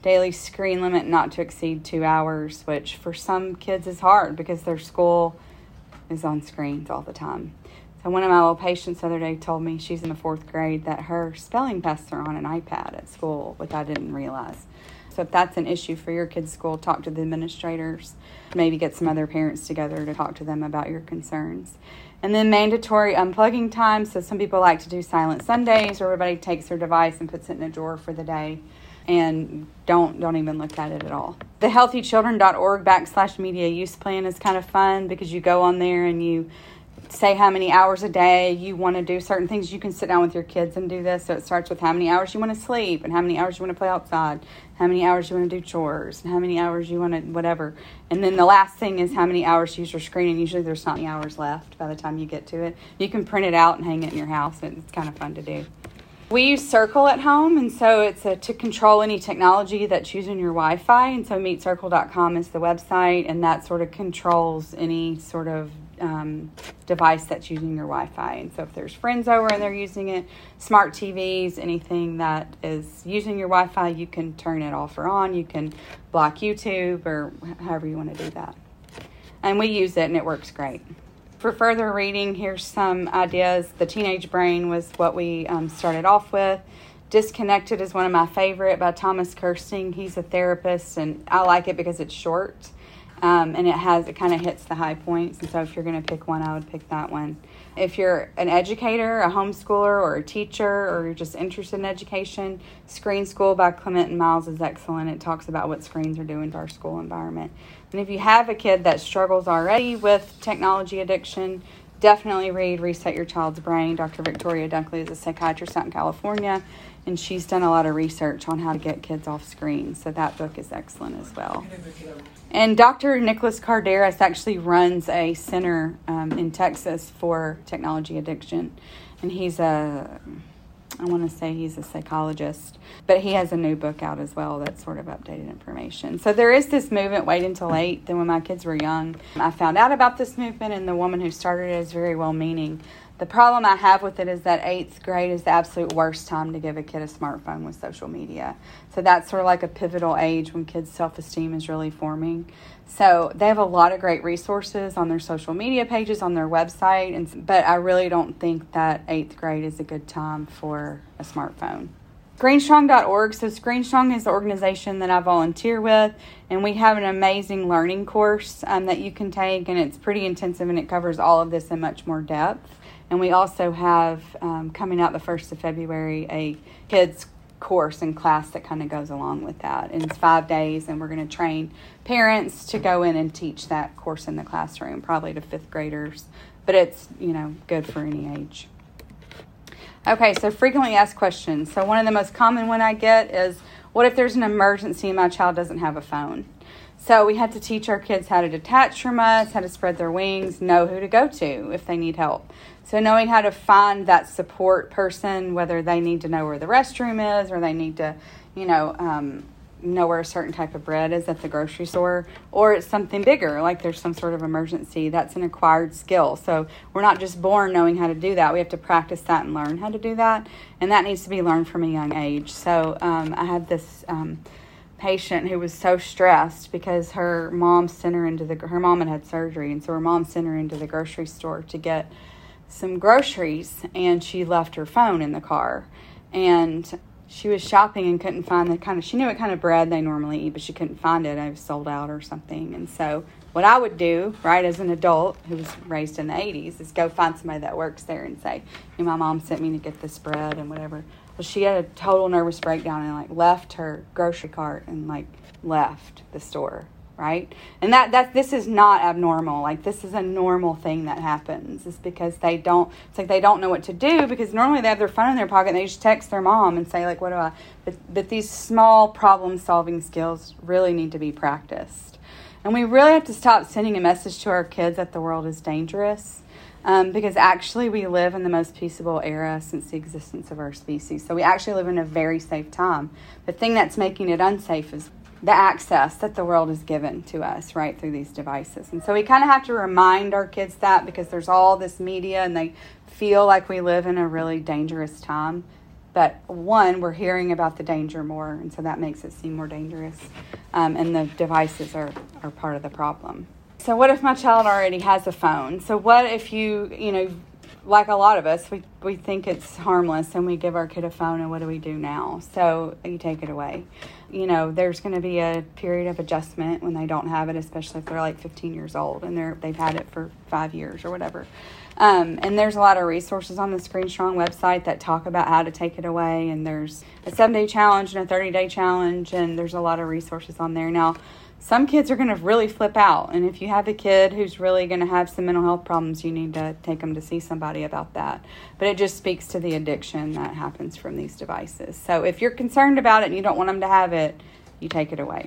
Daily screen limit not to exceed two hours, which for some kids is hard because their school is on screens all the time. So one of my little patients the other day told me, she's in the fourth grade, that her spelling tests are on an iPad at school, which I didn't realize. So if that's an issue for your kids' school, talk to the administrators. Maybe get some other parents together to talk to them about your concerns. And then mandatory unplugging time. So some people like to do silent Sundays where everybody takes their device and puts it in a drawer for the day and don't don't even look at it at all. The healthy children dot org backslash media use plan is kind of fun because you go on there and you say how many hours a day you want to do certain things. You can sit down with your kids and do this. So it starts with how many hours you want to sleep and how many hours you want to play outside, how many hours you want to do chores, and how many hours you want to whatever. And then the last thing is how many hours you use your screen, and usually there's not any hours left by the time you get to it. You can print it out and hang it in your house, and it's kind of fun to do. We use Circle at home, and so it's a, to control any technology that's using your Wi-Fi, and so meet circle dot com is the website, and that sort of controls any sort of um, device that's using your Wi-Fi. And so if there's friends over and they're using it, smart T Vs, anything that is using your Wi-Fi, you can turn it off or on. You can block YouTube or however you want to do that. And we use it, and it works great. For further reading, here's some ideas. The Teenage Brain was what we um, started off with. Disconnected is one of my favorite by Thomas Kersting. He's a therapist, and I like it because it's short, um, and it has it kind of hits the high points. And so if you're going to pick one, I would pick that one. If you're an educator, a homeschooler, or a teacher, or you're just interested in education, Screen School by Clement and Miles is excellent. It talks about what screens are doing to our school environment. And if you have a kid that struggles already with technology addiction, definitely read Reset Your Child's Brain. Doctor Victoria Dunkley is a psychiatrist out in California, and she's done a lot of research on how to get kids off screen. So that book is excellent as well. And Doctor Nicholas Carderas actually runs a center um, in Texas for technology addiction. And he's a, I want to say he's a psychologist, but he has a new book out as well that's sort of updated information. So there is this movement, Wait Until Late. Then when my kids were young, I found out about this movement, and the woman who started it is very well-meaning. The problem I have with it is that eighth grade is the absolute worst time to give a kid a smartphone with social media. So that's sort of like a pivotal age when kids' self-esteem is really forming. So they have a lot of great resources on their social media pages, on their website, and but I really don't think that eighth grade is a good time for a smartphone. Screen Strong dot org. So Screen Strong is the organization that I volunteer with, and we have an amazing learning course um, that you can take, and it's pretty intensive, and it covers all of this in much more depth. And we also have, um, coming out the first of February, a kids course and class that kind of goes along with that. And it's five days, and we're going to train parents to go in and teach that course in the classroom, probably to fifth graders. But it's, you know, good for any age. Okay, so frequently asked questions. So one of the most common one I get is, what if there's an emergency and my child doesn't have a phone? So we had to teach our kids how to detach from us, how to spread their wings, know who to go to if they need help. So knowing how to find that support person, whether they need to know where the restroom is or they need to, you know, um, know where a certain type of bread is at the grocery store, or it's something bigger, like there's some sort of emergency. That's an acquired skill. So we're not just born knowing how to do that. We have to practice that and learn how to do that. And that needs to be learned from a young age. So um, I had this um, patient who was so stressed because her mom sent her into the, her mom had had surgery. And so her mom sent her into the grocery store to get some groceries, and she left her phone in the car. And she was shopping and couldn't find the kind of, she knew what kind of bread they normally eat, but she couldn't find it. I was sold out or something. And so what I would do, right, as an adult who was raised in the eighties, is go find somebody that works there and say, you know, my mom sent me to get this bread and whatever. Well, she had a total nervous breakdown and like left her grocery cart and like left the store. Right? And that, that this is not abnormal. Like, this is a normal thing that happens. It's because they don't, it's like they don't know what to do, because normally they have their phone in their pocket and they just text their mom and say, like, what do I, but, but these small problem solving skills really need to be practiced. And we really have to stop sending a message to our kids that the world is dangerous. Um, because actually we live in the most peaceable era since the existence of our species. So we actually live in a very safe time. The thing that's making it unsafe is the access that the world is given to us, right, through these devices. And so we kind of have to remind our kids that, because there's all this media and they feel like we live in a really dangerous time. But one, we're hearing about the danger more, and so that makes it seem more dangerous. Um, and the devices are, are part of the problem. So what if my child already has a phone? So what if you, you know, like a lot of us, we, we think it's harmless and we give our kid a phone, and what do we do now? So you take it away. You know, there's going to be a period of adjustment when they don't have it, especially if they're like fifteen years old and they're, they've had it for five years or whatever. Um, and there's a lot of resources on the Screen Strong website that talk about how to take it away. And there's a seven-day challenge and a thirty-day challenge, and there's a lot of resources on there. Now, some kids are going to really flip out. And if you have a kid who's really going to have some mental health problems, you need to take them to see somebody about that. But it just speaks to the addiction that happens from these devices. So if you're concerned about it and you don't want them to have it, you take it away.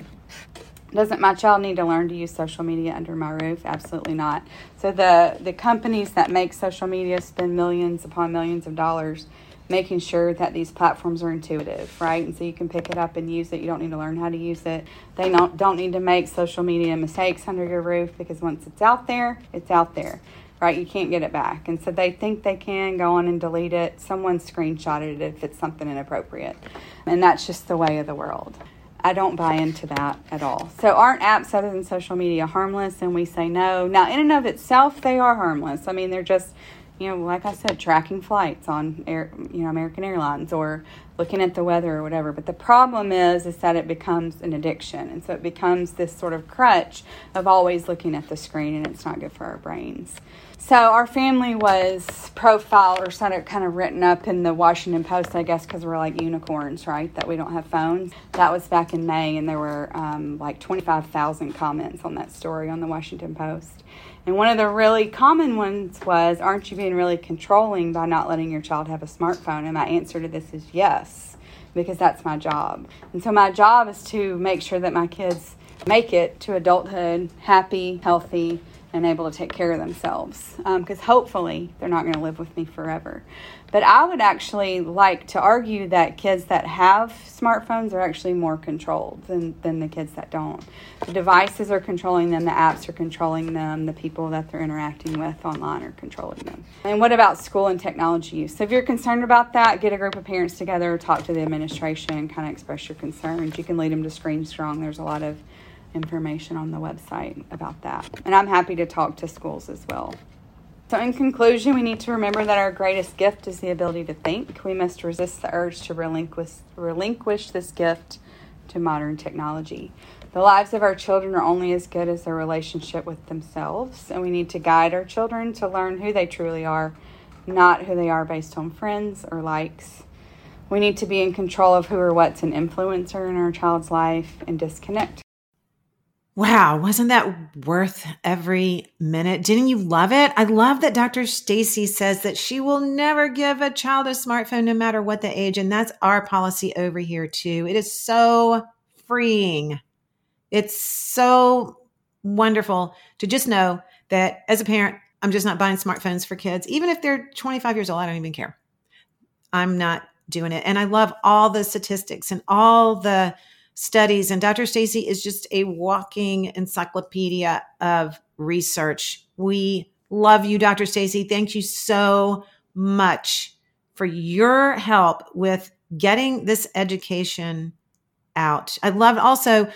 Doesn't my child need to learn to use social media under my roof? Absolutely not. So the, the companies that make social media spend millions upon millions of dollars making sure that these platforms are intuitive, right? And so you can pick it up and use it. You don't need to learn how to use it. They don't, don't need to make social media mistakes under your roof, because once it's out there, it's out there, right? You can't get it back. And so they think they can go on and delete it. Someone screenshotted it if it's something inappropriate. And that's just the way of the world. I don't buy into that at all. So aren't apps other than social media harmless? And we say no. Now, in and of itself, they are harmless. I mean, they're just, you know, like I said, tracking flights on air, you know, American Airlines, or looking at the weather or whatever. But the problem is, is that it becomes an addiction. And so it becomes this sort of crutch of always looking at the screen, and it's not good for our brains. So our family was profiled or sort of kind of written up in the Washington Post, I guess, because we're like unicorns, right, that we don't have phones. That was back in May, and there were um, like twenty-five thousand comments on that story on the Washington Post. And one of the really common ones was, aren't you being really controlling by not letting your child have a smartphone? And my answer to this is yes, because that's my job. And so my job is to make sure that my kids make it to adulthood happy, healthy, and able to take care of themselves, because um, hopefully they're not going to live with me forever. But I would actually like to argue that kids that have smartphones are actually more controlled than, than the kids that don't. The devices are controlling them, the apps are controlling them, the people that they're interacting with online are controlling them. And what about school and technology use? So if you're concerned about that, get a group of parents together, talk to the administration, kind of express your concerns. You can lead them to Screen Strong. There's a lot of information on the website about that. And I'm happy to talk to schools as well. So in conclusion, we need to remember that our greatest gift is the ability to think. We must resist the urge to relinquish, relinquish this gift to modern technology. The lives of our children are only as good as their relationship with themselves, and we need to guide our children to learn who they truly are, not who they are based on friends or likes. We need to be in control of who or what's an influencer in our child's life and disconnect. Wow, wasn't that worth every minute? Didn't you love it? I love that Doctor Stacy says that she will never give a child a smartphone no matter what the age, and that's our policy over here too. It is so freeing. It's so wonderful to just know that as a parent, I'm just not buying smartphones for kids. Even if they're twenty-five years old, I don't even care. I'm not doing it. And I love all the statistics and all the studies, and Doctor Stacy is just a walking encyclopedia of research. We love you, Doctor Stacy. Thank you so much for your help with getting this education out. I loved also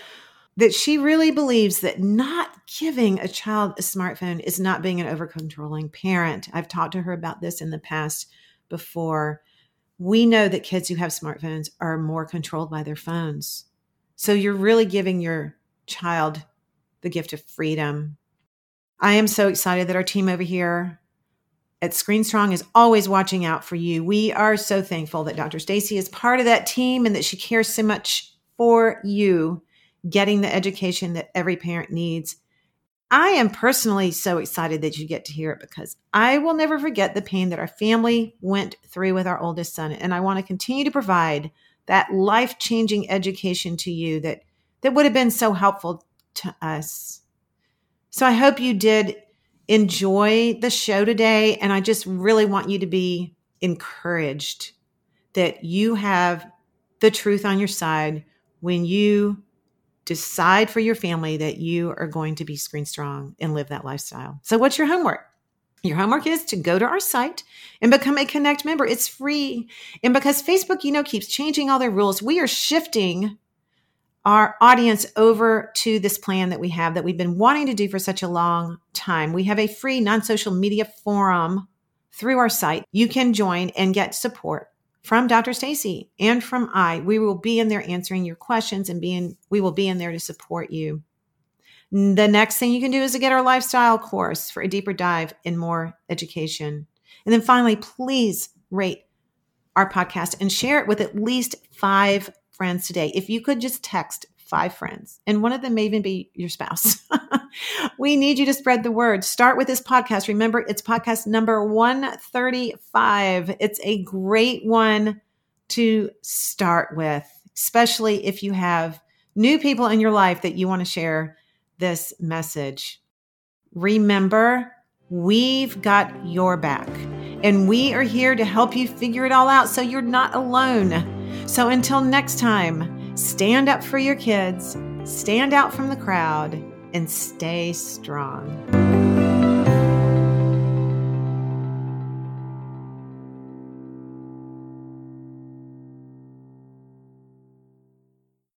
that she really believes that not giving a child a smartphone is not being an over-controlling parent. I've talked to her about this in the past before. We know that kids who have smartphones are more controlled by their phones. So you're really giving your child the gift of freedom. I am so excited that our team over here at Screen Strong is always watching out for you. We are so thankful that Doctor Stacy is part of that team and that she cares so much for you, getting the education that every parent needs. I am personally so excited that you get to hear it because I will never forget the pain that our family went through with our oldest son. And I want to continue to provide that life-changing education to you that, that would have been so helpful to us. So I hope you did enjoy the show today, and I just really want you to be encouraged that you have the truth on your side when you decide for your family that you are going to be Screen Strong and live that lifestyle. So what's your homework? Your homework is to go to our site and become a Connect member. It's free. And because Facebook, you know, keeps changing all their rules, we are shifting our audience over to this plan that we have that we've been wanting to do for such a long time. We have a free non-social media forum through our site. You can join and get support from Doctor Stacy and from I. We will be in there answering your questions and being, we will be in there to support you. The next thing you can do is to get our lifestyle course for a deeper dive and more education. And then finally, please rate our podcast and share it with at least five friends today. If you could just text five friends, and one of them may even be your spouse. We need you to spread the word. Start with this podcast. Remember, it's podcast number one thirty-five. It's a great one to start with, especially if you have new people in your life that you want to share this message. Remember, we've got your back, and we are here to help you figure it all out so you're not alone. So until next time, stand up for your kids, stand out from the crowd, and stay strong.